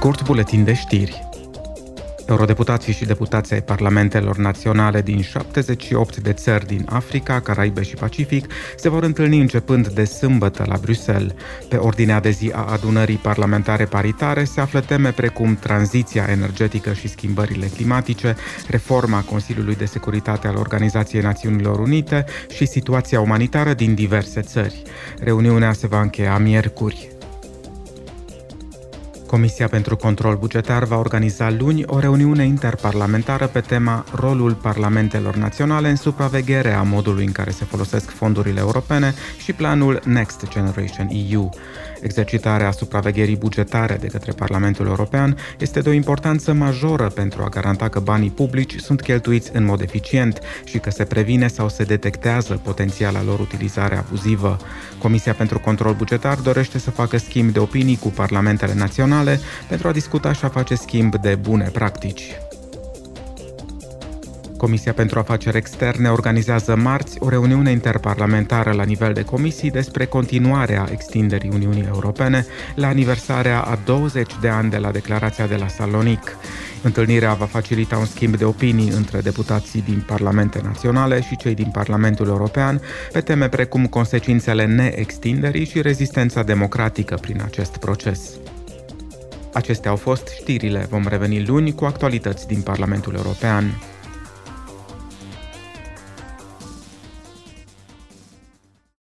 scurt buletin de știri. Eurodeputații și deputații ai parlamentelor naționale din 78 de țări din Africa, Caraibe și Pacific se vor întâlni începând de sâmbătă la Bruxelles. Pe ordinea de zi a adunării parlamentare paritare se află teme precum tranziția energetică și schimbările climatice, reforma Consiliului de Securitate al Organizației Națiunilor Unite și situația umanitară din diverse țări. Reuniunea se va încheia miercuri. Comisia pentru Control Bugetar va organiza luni o reuniune interparlamentară pe tema rolul parlamentelor naționale în supravegherea modului în care se folosesc fondurile europene și planul Next Generation EU. Exercitarea supravegherii bugetare de către Parlamentul European este de o importanță majoră pentru a garanta că banii publici sunt cheltuiți în mod eficient și că se previne sau se detectează potențiala lor utilizare abuzivă. Comisia pentru Control Bugetar dorește să facă schimb de opinii cu parlamentele naționale pentru a discuta și a face schimb de bune practici. Comisia pentru Afaceri Externe organizează marți o reuniune interparlamentară la nivel de comisii despre continuarea extinderii Uniunii Europene la aniversarea a 20 de ani de la declarația de la Salonic. Întâlnirea va facilita un schimb de opinii între deputații din parlamente naționale și cei din Parlamentul European pe teme precum consecințele neextinderii și rezistența democratică prin acest proces. Acestea au fost știrile. Vom reveni luni cu actualități din Parlamentul European.